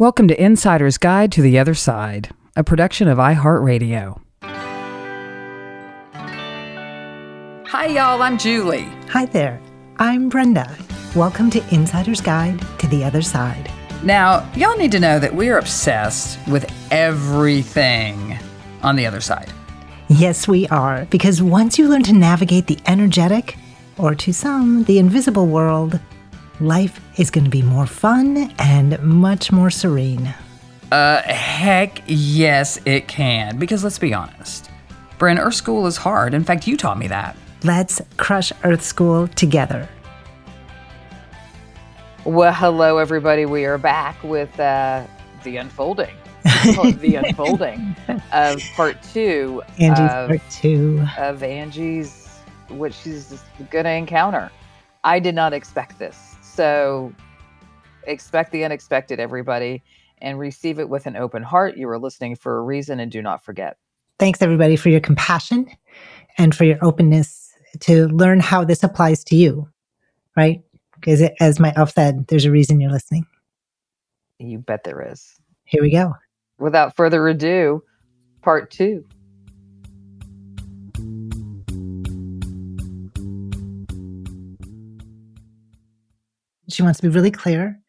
Welcome to Insider's Guide to the Other Side, a production of iHeartRadio. Hi, y'all. I'm Julie. Hi there. I'm Brenda. Welcome to Insider's Guide to the Other Side. Now, y'all need to know that we're obsessed with everything on the other side. Yes, we are. Because once you learn to navigate the energetic, or to some, the invisible world, life is going to be more fun and much more serene. Heck yes, it can. Because let's be honest, Bryn, Earth School is hard. In fact, you taught me that. Let's crush Earth School together. Well, hello, everybody. We are back with the unfolding. The unfolding of part 2. Part 2. Of Angie's, what she's going to encounter. I did not expect this. So expect the unexpected, everybody, and receive it with an open heart. You are listening for a reason, and do not forget. Thanks, everybody, for your compassion and for your openness to learn how this applies to you, right? Because as my elf said, there's a reason you're listening. You bet there is. Here we go. Without further ado, part 2. She wants to be really clear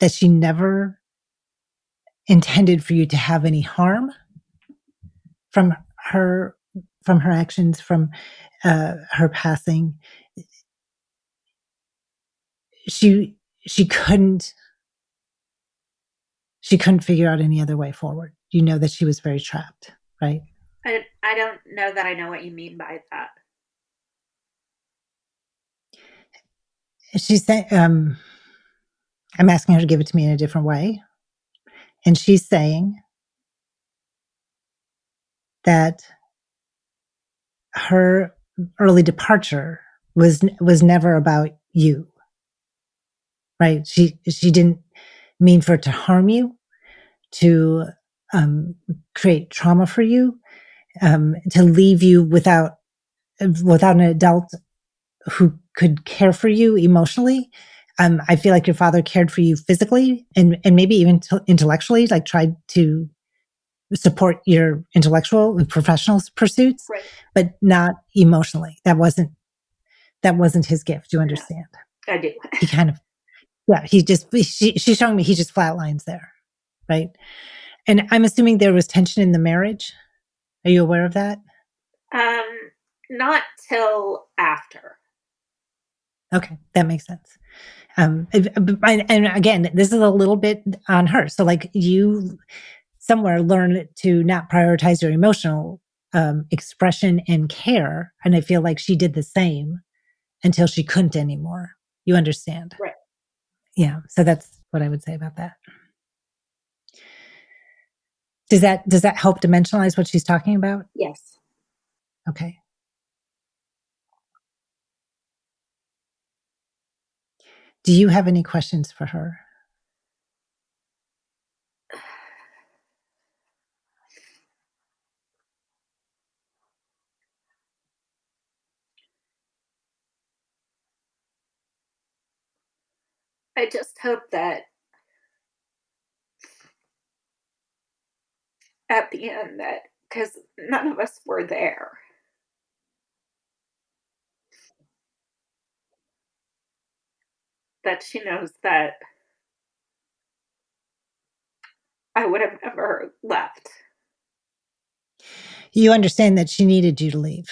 that she never intended for you to have any harm from her actions, from her passing. She couldn't figure out any other way forward. You know that she was very trapped, right? I don't know that I know what you mean by that. She said, I'm asking her to give it to me in a different way. And she's saying that her early departure was never about you, right? She didn't mean for it to harm you, to create trauma for you, to leave you without an adult who could care for you emotionally. I feel like your father cared for you physically and maybe even intellectually, like tried to support your intellectual and professional pursuits, right, but not emotionally. That wasn't his gift. Do you understand? Yeah, I do. He kind of, yeah, she's showing me he just flatlines there, right? And I'm assuming there was tension in the marriage. Are you aware of that? Not till after. Okay, that makes sense. And again, this is a little bit on her. So like you somewhere learn to not prioritize your emotional expression and care. And I feel like she did the same until she couldn't anymore. You understand? Right. Yeah. So that's what I would say about that. Does that help dimensionalize what she's talking about? Yes. Okay. Do you have any questions for her? I just hope that at the end that, because none of us were there. That she knows that I would have never left. You understand that she needed you to leave,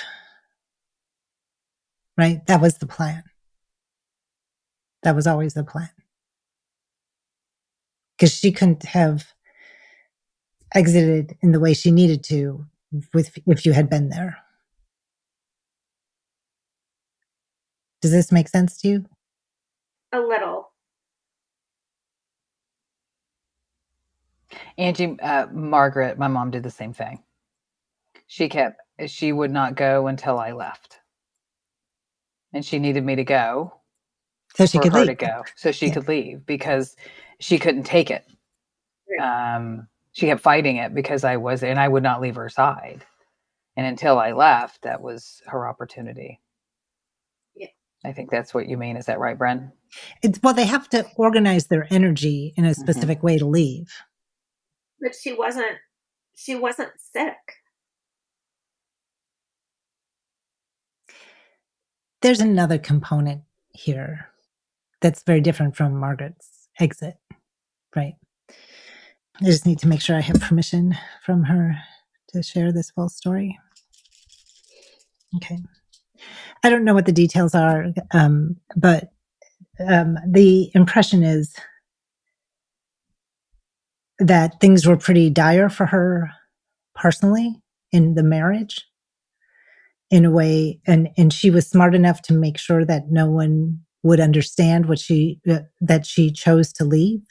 right? That was the plan. That was always the plan. Because she couldn't have exited in the way she needed to with if you had been there. Does this make sense to you? A little. Angie, Margaret, my mom did the same thing. She would not go until I left. And she needed me to go. So she could leave. To go, so she could leave because she couldn't take it. Yeah. She kept fighting it because I was, and I would not leave her side. And until I left, that was her opportunity. Yeah. I think that's what you mean. Is that right, Bren? Well, they have to organize their energy in a specific way to leave. But she wasn't sick. There's another component here that's very different from Margaret's exit, right? I just need to make sure I have permission from her to share this full story. Okay. I don't know what the details are, but the impression is that things were pretty dire for her personally in the marriage in a way. And she was smart enough to make sure that no one would understand what that she chose to leave,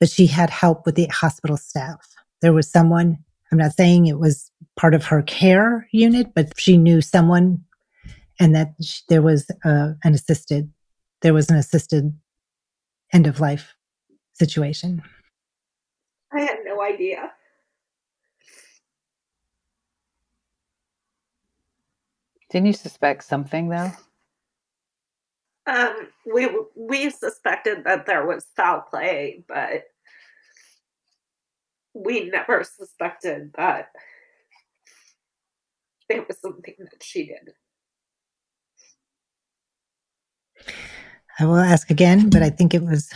but she had help with the hospital staff. There was someone, I'm not saying it was part of her care unit, but she knew someone and that there was an assisted end of life situation. I had no idea. Didn't you suspect something, though? We suspected that there was foul play, but we never suspected that it was something that she did. I will ask again, but I think it was...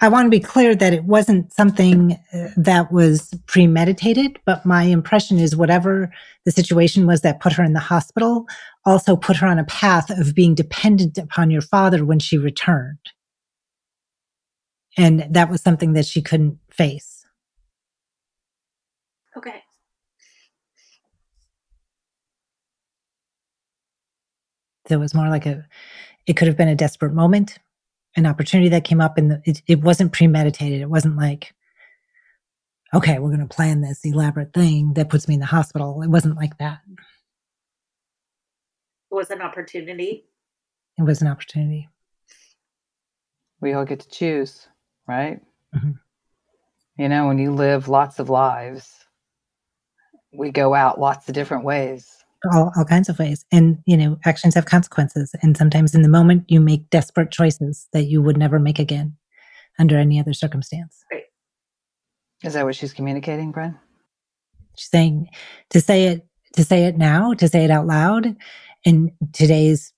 I want to be clear that it wasn't something that was premeditated, but my impression is whatever the situation was that put her in the hospital also put her on a path of being dependent upon your father when she returned. And that was something that she couldn't face. Okay. So it was more like it could have been a desperate moment. An opportunity that came up, and it wasn't premeditated. It wasn't like, okay, we're going to plan this elaborate thing that puts me in the hospital. It wasn't like that. It was an opportunity. It was an opportunity. We all get to choose, right? Mm-hmm. You know, when you live lots of lives, we go out lots of different ways. All kinds of ways. And, you know, actions have consequences. And sometimes in the moment, you make desperate choices that you would never make again under any other circumstance. Right. Is that what she's communicating, Bren? She's saying to say it out loud in today's,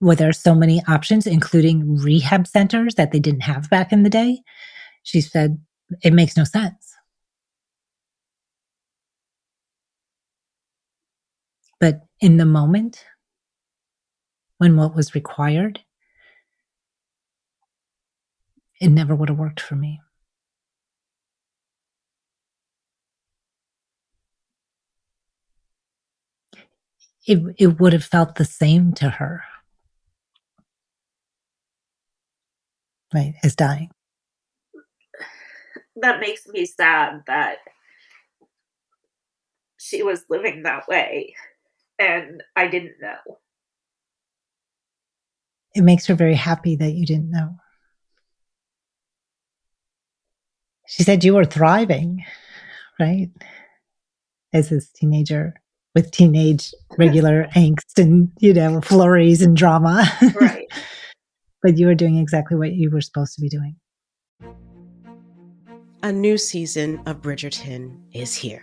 where there are so many options, including rehab centers that they didn't have back in the day. She said, it makes no sense. But in the moment, when what was required, it never would have worked for me. It would have felt the same to her, right, as dying. That makes me sad that she was living that way. And I didn't know. It makes her very happy that you didn't know. She said you were thriving, right? As this teenager with teenage regular angst and, you know, flurries and drama. Right. But you were doing exactly what you were supposed to be doing. A new season of Bridgerton is here.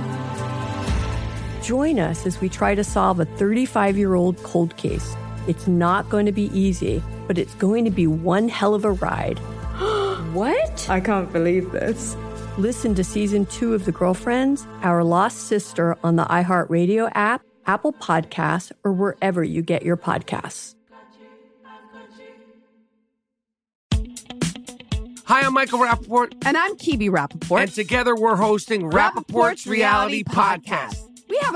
Join us as we try to solve a 35-year-old cold case. It's not going to be easy, but it's going to be one hell of a ride. What? I can't believe this. Listen to season 2 of The Girlfriends, Our Lost Sister on the iHeartRadio app, Apple Podcasts, or wherever you get your podcasts. Hi, I'm Michael Rappaport. And I'm Kibi Rappaport. And together we're hosting Rappaport's Reality Podcast. We have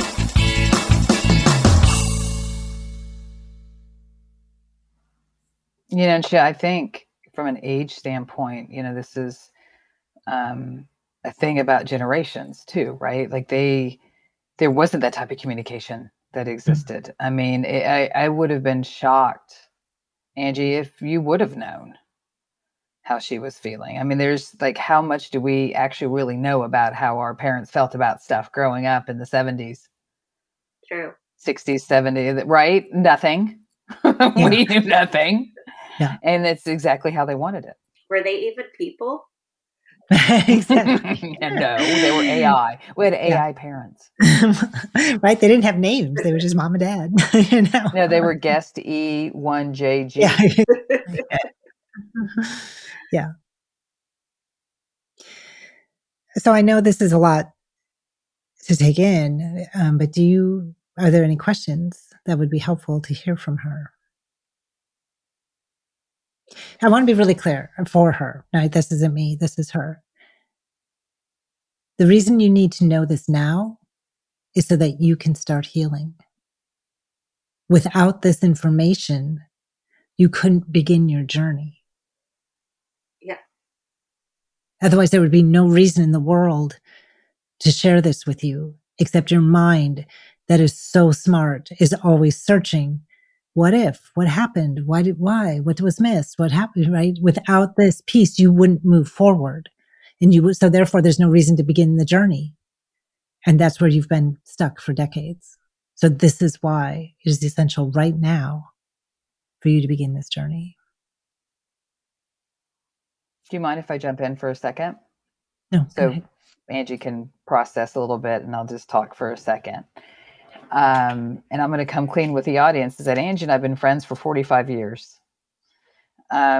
You know, I think from an age standpoint, you know, this is a thing about generations too, right? Like there wasn't that type of communication that existed. I mean, I would have been shocked, Angie, if you would have known how she was feeling. I mean, there's like, how much do we actually really know about how our parents felt about stuff growing up in the 70s? True. 60s, 70s, right? Nothing. Yeah. We knew nothing. Yeah. And that's exactly how they wanted it. Were they even people? Exactly. No, they were AI. We had AI parents. Right? They didn't have names. They were just mom and dad. You know? No, they were guest E1JG. Yeah. Yeah. So I know this is a lot to take in, but are there any questions that would be helpful to hear from her? I want to be really clear for her, right? This isn't me. This is her. The reason you need to know this now is so that you can start healing. Without this information, you couldn't begin your journey. Yeah. Otherwise, there would be no reason in the world to share this with you except your mind that is so smart is always searching. What if? What happened? Why? What was missed? What happened, right? Without this piece, you wouldn't move forward. And so therefore there's no reason to begin the journey. And that's where you've been stuck for decades. So this is why it is essential right now for you to begin this journey. Do you mind if I jump in for a second? No. So Angie can process a little bit and I'll just talk for a second. And I'm going to come clean with the audience is that Angie and I've been friends for 45 years.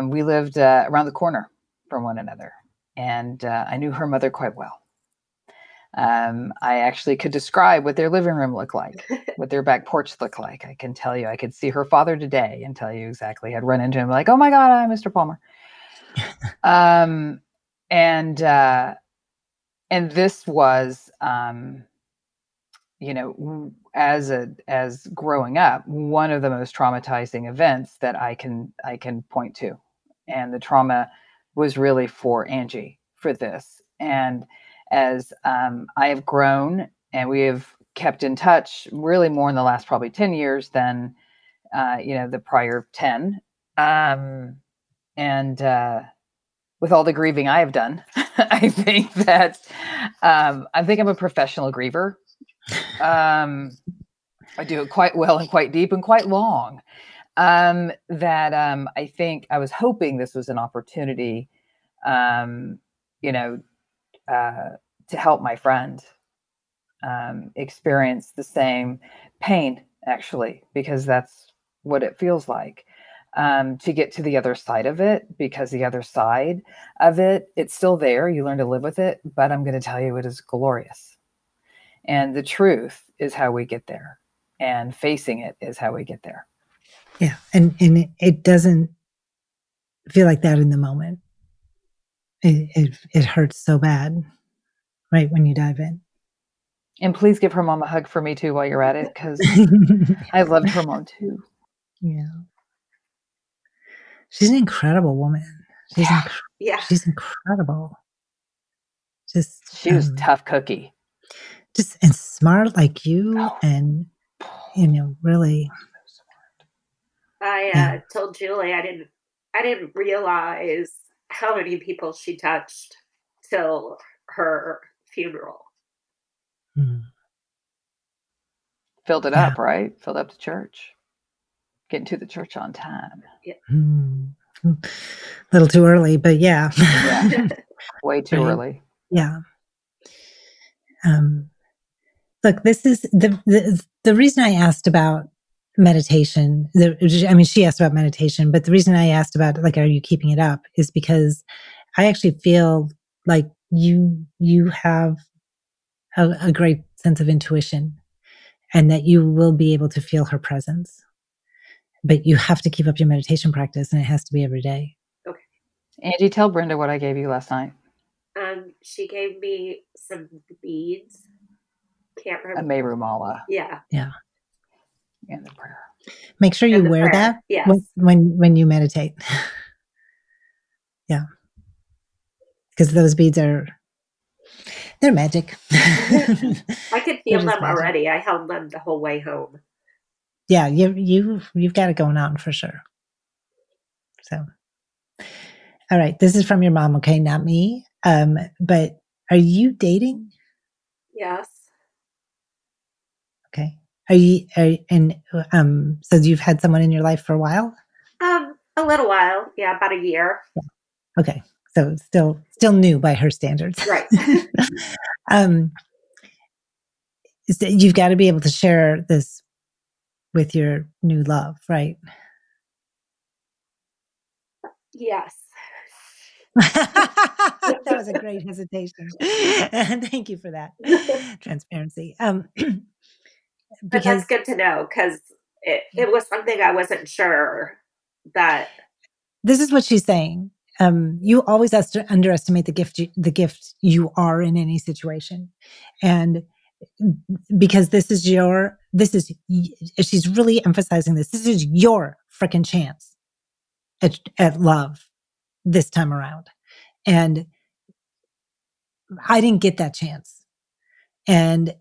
We lived around the corner from one another, and I knew her mother quite well. I actually could describe what their living room looked like, what their back porch looked like. I can tell you, I could see her father today and tell you exactly. I'd run into him like, oh my God, I'm Mr. Palmer. And this was, you know, as growing up, one of the most traumatizing events that I can point to. And the trauma was really for Angie for this. And as I have grown and we have kept in touch really more in the last probably 10 years than, you know, the prior 10. With all the grieving I have done, I think I'm a professional griever. I do it quite well and quite deep and quite long. I think I was hoping this was an opportunity, to help my friend experience the same pain, actually, because that's what it feels like. To get to the other side of it, because the other side of it, it's still there. You learn to live with it, but I'm going to tell you it is glorious. And the truth is how we get there, and facing it is how we get there. Yeah. And it doesn't feel like that in the moment. It hurts so bad, right? When you dive in. And please give her mom a hug for me too, while you're at it. 'Cause I loved her mom too. Yeah. She's an incredible woman. She's incredible. She was tough cookie. Just and smart like you, and you know, really. So smart. I told Julie I didn't realize how many people she touched till her funeral. Filled it up, right? Filled up the church. Getting to the church on time. Yeah. A little too early, but yeah. Way too early. Yeah. Look, this is the reason I asked about meditation. She asked about meditation, but the reason I asked about, like, are you keeping it up, is because I actually feel like you have a great sense of intuition, and that you will be able to feel her presence. But you have to keep up your meditation practice, and it has to be every day. Okay. Angie, tell Brenda what I gave you last night. She gave me some beads. Can't remember. A Meru Mala. Yeah. And the prayer. Make sure you wear that when you meditate. Yeah. Because those beads they're magic. I could feel them already. I held them the whole way home. Yeah, you've got it going on for sure. So, all right, this is from your mom, okay, not me. But are you dating? Yes. Okay. So you've had someone in your life for a while? A little while, yeah, about a year. Yeah. Okay, so still new by her standards, right? So you've got to be able to share this with your new love, right? Yes. That was a great hesitation. Thank you for that transparency. But that's good to know, because it was something I wasn't sure that. This is what she's saying. You always underestimate the gift you are in any situation, and because she's really emphasizing this. This is your frickin' chance at love this time around. And I didn't get that chance. And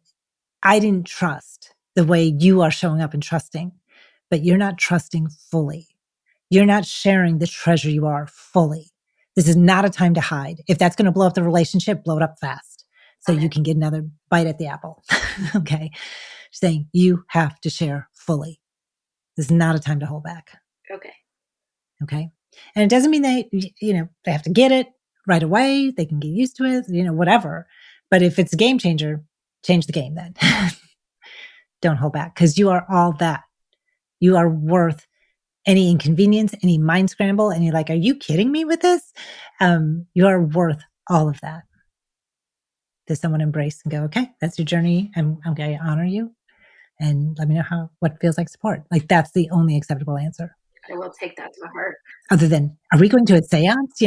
I didn't trust the way you are showing up and trusting, but you're not trusting fully. You're not sharing the treasure you are fully. This is not a time to hide. If that's going to blow up the relationship, blow it up fast so you can get another bite at the apple. Okay. Saying you have to share fully. This is not a time to hold back. Okay. Okay. And it doesn't mean they have to get it right away. They can get used to it, whatever. But if it's a game changer, change the game then. Don't hold back because you are all that. You are worth any inconvenience, any mind scramble, and you're like, are you kidding me with this? You are worth all of that. Does someone embrace and go, okay, that's your journey. I'm going to honor you and let me know what feels like support. Like that's the only acceptable answer. I will take that to heart. Other than, are we going to a seance?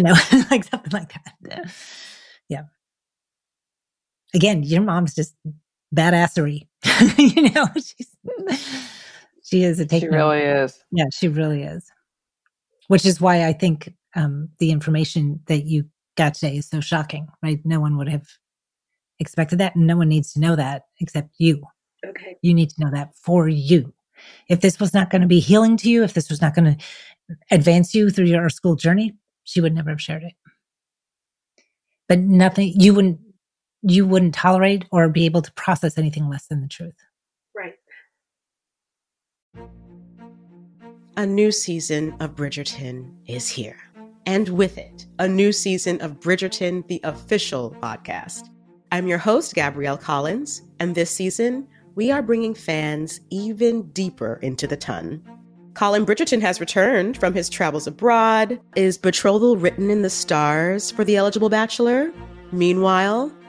Like something like that. Yeah. Again, your mom's just badassery. She is a taker. She really is. Yeah, she really is. Which is why I think the information that you got today is so shocking, right? No one would have expected that. And no one needs to know that except you. Okay. You need to know that for you. If this was not going to be healing to you, if this was not going to advance you through your school journey, she would never have shared it. But nothing, you wouldn't tolerate or be able to process anything less than the truth. Right. A new season of Bridgerton is here. And with it, a new season of Bridgerton, the official podcast. I'm your host, Gabrielle Collins, and this season, we are bringing fans even deeper into the ton. Colin Bridgerton has returned from his travels abroad. Is betrothal written in the stars for the eligible bachelor? Meanwhile,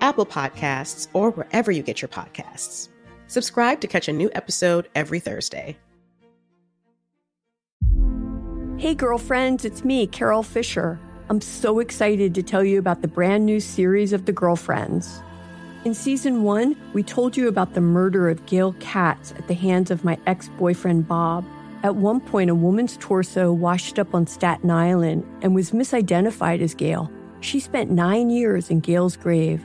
Apple Podcasts, or wherever you get your podcasts. Subscribe to catch a new episode every Thursday. Hey, girlfriends, it's me, Carol Fisher. I'm so excited to tell you about the brand new series of The Girlfriends. In season 1, we told you about the murder of Gail Katz at the hands of my ex-boyfriend, Bob. At one point, a woman's torso washed up on Staten Island and was misidentified as Gail. She spent 9 years in Gail's grave,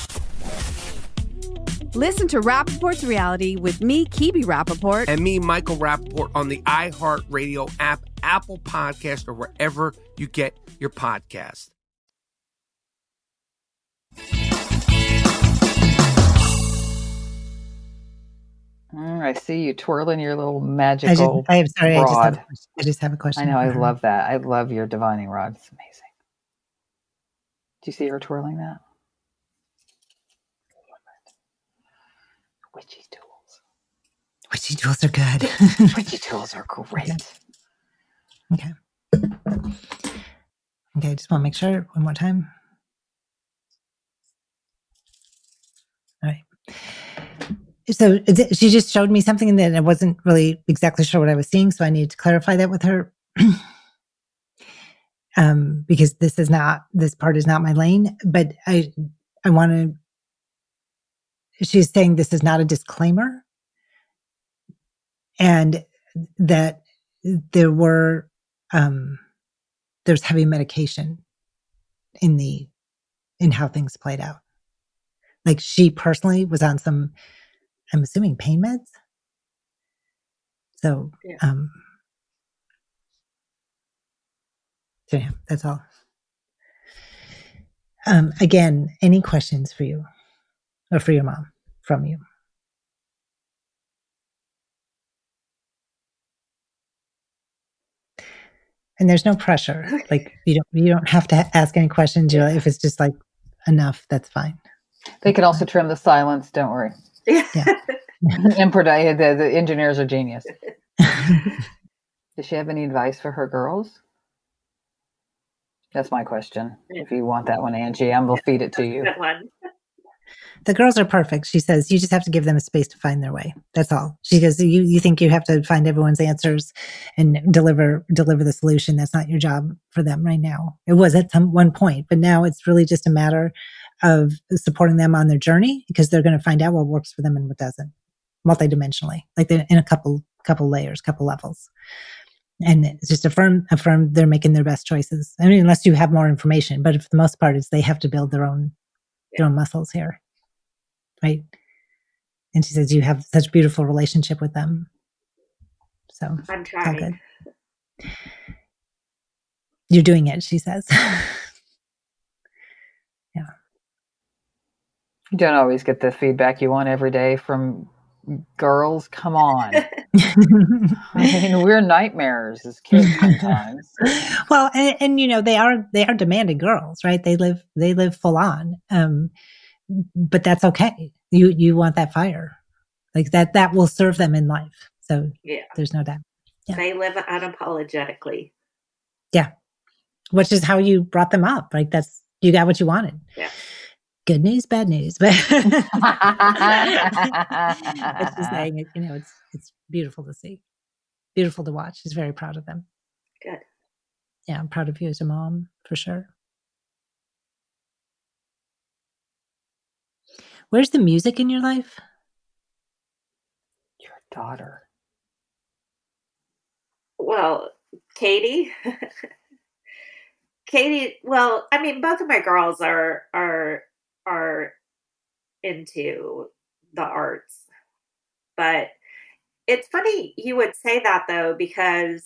Listen to Rappaport's Reality with me, Kibi Rappaport. And me, Michael Rappaport, on the iHeartRadio app, Apple Podcast, or wherever you get your podcast. I see you twirling your little magical rod. I just have a question. I know. I love that. I love your divining rod. It's amazing. Do you see her twirling that? Witchy tools. Witchy tools are good. Witchy tools are great. Okay. Okay. I just want to make sure one more time. All right. So she just showed me something and then I wasn't really exactly sure what I was seeing. So I needed to clarify that with her because this part is not my lane, but she's saying this is not a disclaimer and that there were, there's heavy medication in how things played out. Like she personally was on some, I'm assuming, pain meds. So, yeah. Yeah, that's all. Again, any questions for you or for your mom from you? And there's no pressure. Like you don't have to ask any questions. You're like, if it's just like enough, that's fine. They can also trim the silence. Don't worry. Yeah. The engineers are genius. Does she have any advice for her girls? That's my question. Yeah. If you want that one, Angie, I'm going to feed it to you. That one. The girls are perfect. She says, you just have to give them a space to find their way. That's all. She goes, you think you have to find everyone's answers and deliver the solution. That's not your job for them right now. It was at one point, but now it's really just a matter of supporting them on their journey because they're going to find out what works for them and what doesn't, multidimensionally, like they're in a couple layers, couple levels. And it's just affirm they're making their best choices. I mean, unless you have more information, but for the most part, it's they have to build their own muscles here. Right. And she says, you have such a beautiful relationship with them. So I'm trying. Good. You're doing it, she says. Yeah. You don't always get the feedback you want every day from girls. Come on. I mean, we're nightmares as kids sometimes. Well, and they are demanding girls, right? They live full on. But that's okay. You want that fire, like that will serve them in life. So yeah, there's no doubt. Yeah. They live unapologetically. Yeah, which is how you brought them up. Like that's, you got what you wanted. Yeah. Good news, bad news, but it's just saying, it's beautiful to see, beautiful to watch. She's very proud of them. Good. Yeah, I'm proud of you as a mom for sure. Where's the music in your life? Your daughter. Well, Katie. Katie, well, I mean, both of my girls are into the arts. But it's funny you would say that, though, because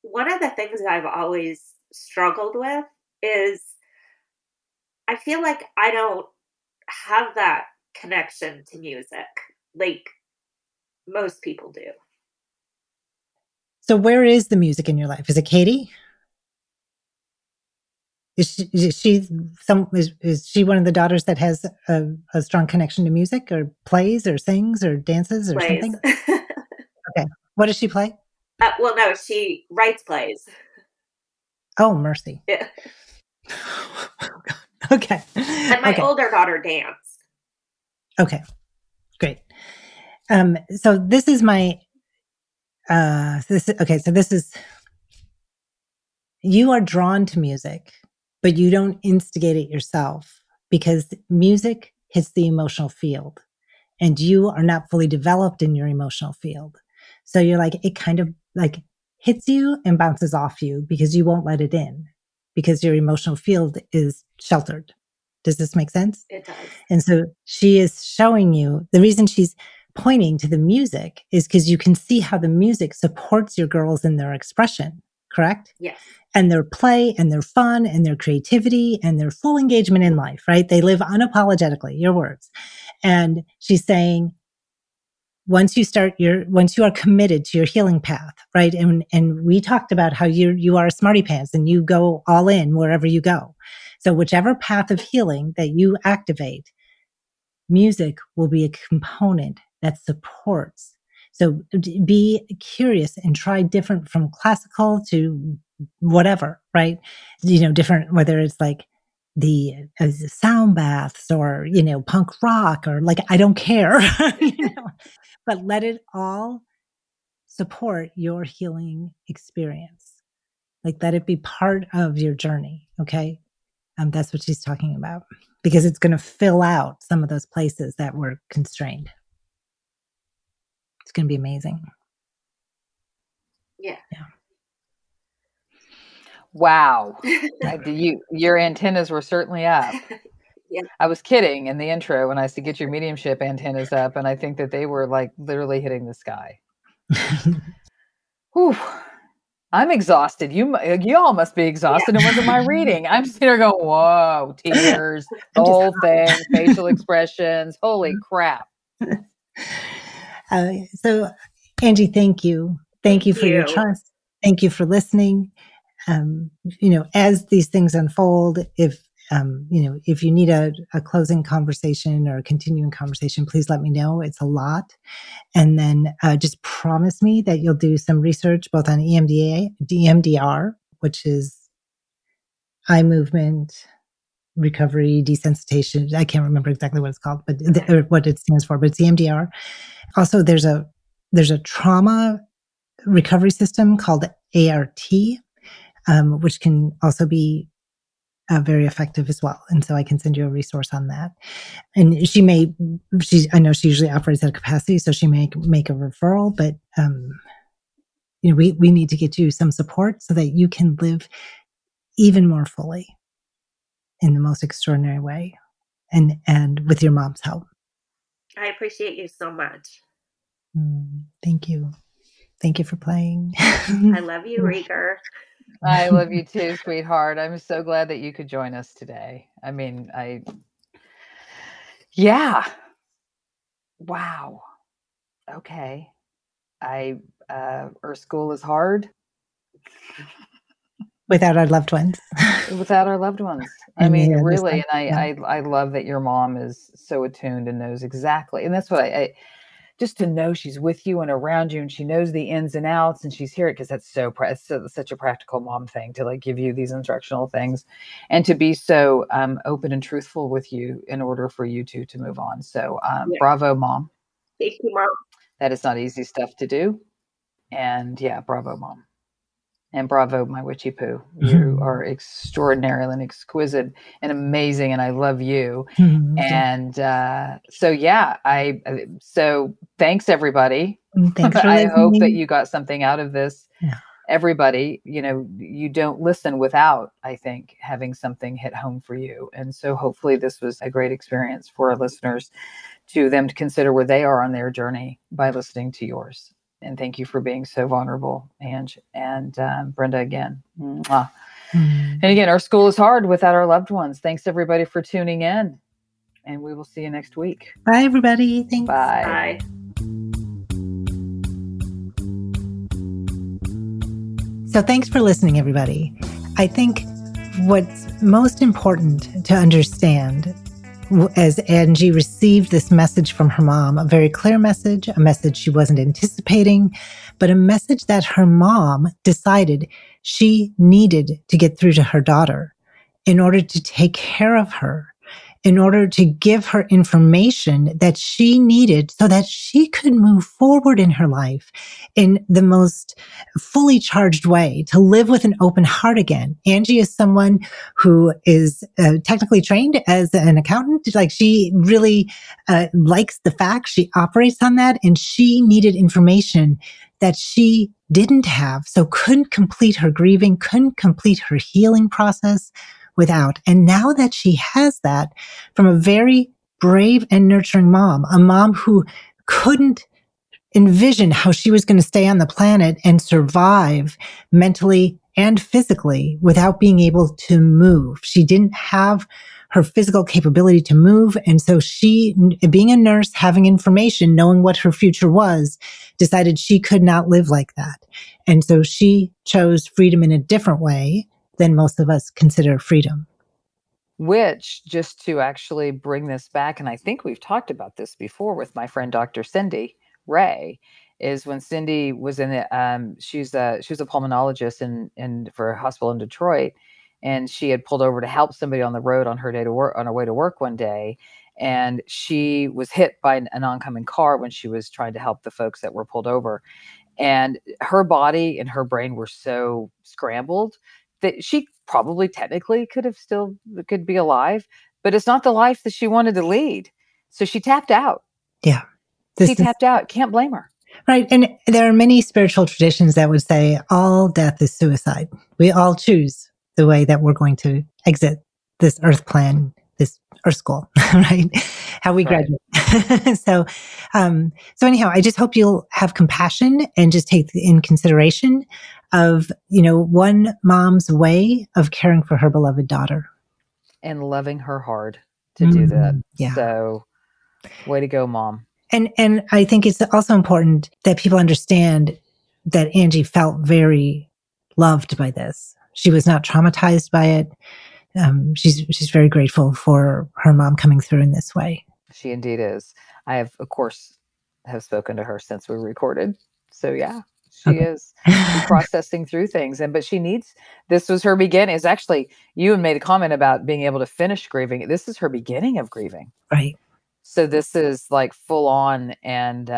one of the things that I've always struggled with is I feel like I don't have that connection to music like most people do. So where is the music in your life? Is it Katie? Is she one of the daughters that has a strong connection to music or plays or sings or dances or something? Okay. What does she play? Well, no, she writes plays. Oh, mercy. Yeah. Okay. And my older daughter danced. Okay, great. So this is my, you are drawn to music, but you don't instigate it yourself because music hits the emotional field and you are not fully developed in your emotional field. So you're like, it kind of like hits you and bounces off you because you won't let it in, because your emotional field is sheltered. Does this make sense? It does. And so she is showing you, the reason she's pointing to the music is because you can see how the music supports your girls in their expression, correct? Yes. And their play and their fun and their creativity and their full engagement in life, right? They live unapologetically, your words. And she's saying, once you start your, once you are committed to your healing path, right? And we talked about how you are a smarty pants and you go all in wherever you go. So whichever path of healing that you activate, music will be a component that supports. So be curious and try different, from classical to whatever, right? You know, different, whether it's like the sound baths or, you know, punk rock or like, I don't care, you know, but let it all support your healing experience. Like, let it be part of your journey. Okay. That's what she's talking about, because it's going to fill out some of those places that were constrained. It's going to be amazing. Yeah. Yeah. Wow. Your antennas were certainly up. Yeah. I was kidding in the intro when I said, get your mediumship antennas up. And I think that they were like literally hitting the sky. Whew. I'm exhausted. You all must be exhausted. Yeah. It wasn't my reading. I'm sitting there going, whoa, tears, the whole thing, facial expressions. Holy crap. So Angie, thank you. Thank you for your trust. Thank you for listening. You know, as these things unfold, if you need a closing conversation or a continuing conversation, please let me know. It's a lot. And then just promise me that you'll do some research both on EMDR, which is eye movement recovery, desensitization. I can't remember exactly what it's called, but or what it stands for, but it's EMDR. Also, there's a trauma recovery system called ART, which can also be very effective as well. And so I can send you a resource on that. And I know she usually operates at capacity, so she may make a referral, but you know, we need to get you some support so that you can live even more fully in the most extraordinary way and with your mom's help. I appreciate you so much. Thank you. Thank you for playing. I love you, Rieger. I love you too, sweetheart. I'm so glad that you could join us today. I mean, wow. Okay. Our school is hard. Without our loved ones. Without our loved ones. I mean, really. And I love that your mom is so attuned and knows exactly. And that's what I just to know she's with you and around you, and she knows the ins and outs, and she's here because that's such a practical mom thing to like give you these instructional things and to be so open and truthful with you in order for you two to move on. So Bravo, Mom. Thank you, Mom. That is not easy stuff to do. And yeah, bravo, Mom. And bravo, my witchy poo. Mm-hmm. You are extraordinary and exquisite and amazing, and I love you. Mm-hmm. And so thanks, everybody. Thanks for listening. I hope that you got something out of this. Yeah. Everybody, you know, you don't listen without, I think, having something hit home for you. And so hopefully this was a great experience for our listeners to them to consider where they are on their journey by listening to yours. And thank you for being so vulnerable, Ange, and Brenda again. Mwah. Mm-hmm. And again, our school is hard without our loved ones. Thanks, everybody, for tuning in. And we will see you next week. Bye, everybody. Thanks. Bye. Bye. So thanks for listening, everybody. I think what's most important to understand as Angie received this message from her mom, a very clear message, a message she wasn't anticipating, but a message that her mom decided she needed to get through to her daughter in order to take care of her, in order to give her information that she needed so that she could move forward in her life in the most fully charged way, to live with an open heart again. Angie is someone who is technically trained as an accountant. Like, she really likes the facts. She operates on that, and she needed information that she didn't have, so couldn't complete her grieving, couldn't complete her healing process without. And now that she has that from a very brave and nurturing mom, a mom who couldn't envision how she was going to stay on the planet and survive mentally and physically without being able to move. She didn't have her physical capability to move. And so she, being a nurse, having information, knowing what her future was, decided she could not live like that. And so she chose freedom in a different way than most of us consider freedom. Which, just to actually bring this back, and I think we've talked about this before with my friend, Dr. Cindy Ray, is when Cindy was in the, she was a pulmonologist in for a hospital in Detroit, and she had pulled over to help somebody on the road on her day to work, on her way to work one day, and she was hit by an oncoming car when she was trying to help the folks that were pulled over, and her body and her brain were so scrambled that she probably technically could be alive, but it's not the life that she wanted to lead, so she tapped out. Yeah, tapped out. Can't blame her. Right. And there are many spiritual traditions that would say all death is suicide. We all choose the way that we're going to exit this earth plan, this earth school, right? How we graduate. So anyhow, I just hope you'll have compassion and just take in consideration of, one mom's way of caring for her beloved daughter. And loving her hard to do that. Yeah. So way to go, Mom. And I think it's also important that people understand that Angie felt very loved by this. She was not traumatized by it. She's very grateful for her mom coming through in this way. She indeed is. I have, of course, spoken to her since we recorded. So yeah, she is processing through things. But she needs, this was her beginning. It's actually, you made a comment about being able to finish grieving. This is her beginning of grieving. Right. So this is like full on and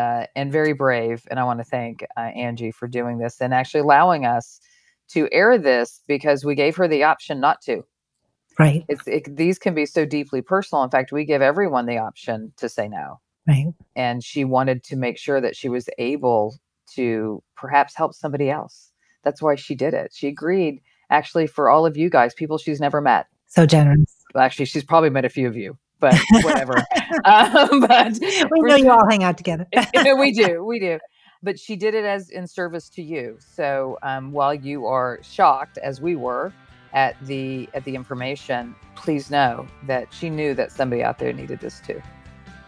very brave. And I want to thank Angie for doing this and actually allowing us to air this, because we gave her the option not to. Right. These can be so deeply personal. In fact, we give everyone the option to say no. Right. And she wanted to make sure that she was able to perhaps help somebody else. That's why she did it. She agreed, actually, for all of you guys, people she's never met. So generous. Well, actually, she's probably met a few of you. But whatever. But we know you all hang out together. We do. But she did it as in service to you. So while you are shocked, as we were, at the information, please know that she knew that somebody out there needed this too.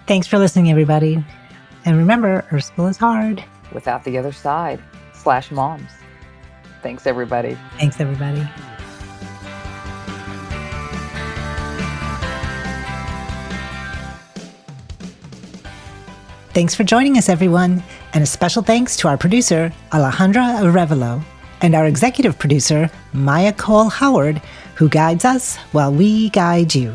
Thanks for listening, everybody. And remember, Earth School is hard. Without the other side /moms. Thanks, everybody. Thanks, everybody. Thanks for joining us, everyone, and a special thanks to our producer, Alejandra Arevalo, and our executive producer, Maya Cole Howard, who guides us while we guide you.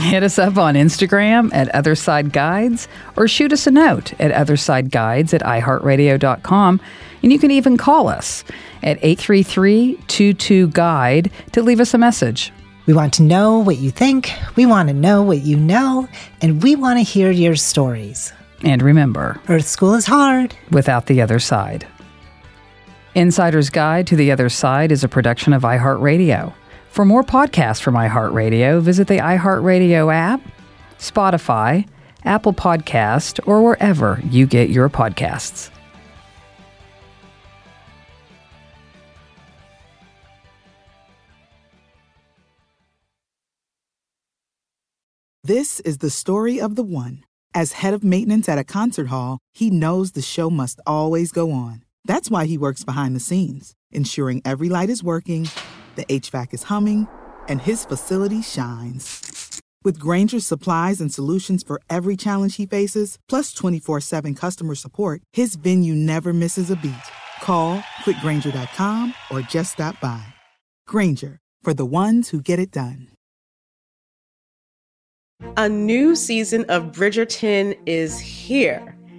Hit us up on Instagram at OthersideGuides, or shoot us a note at OthersideGuides@iHeartRadio.com, and you can even call us at 833-22-GUIDE to leave us a message. We want to know what you think, we want to know what you know, and we want to hear your stories. And remember, Earth School is hard without the other side. Insider's Guide to the Other Side is a production of iHeartRadio. For more podcasts from iHeartRadio, visit the iHeartRadio app, Spotify, Apple Podcast, or wherever you get your podcasts. This is the story of the one. As head of maintenance at a concert hall, he knows the show must always go on. That's why he works behind the scenes, ensuring every light is working, the HVAC is humming, and his facility shines. With Granger's supplies and solutions for every challenge he faces, plus 24/7 customer support, his venue never misses a beat. Call quickgranger.com or just stop by. Granger, for the ones who get it done. A new season of Bridgerton is here,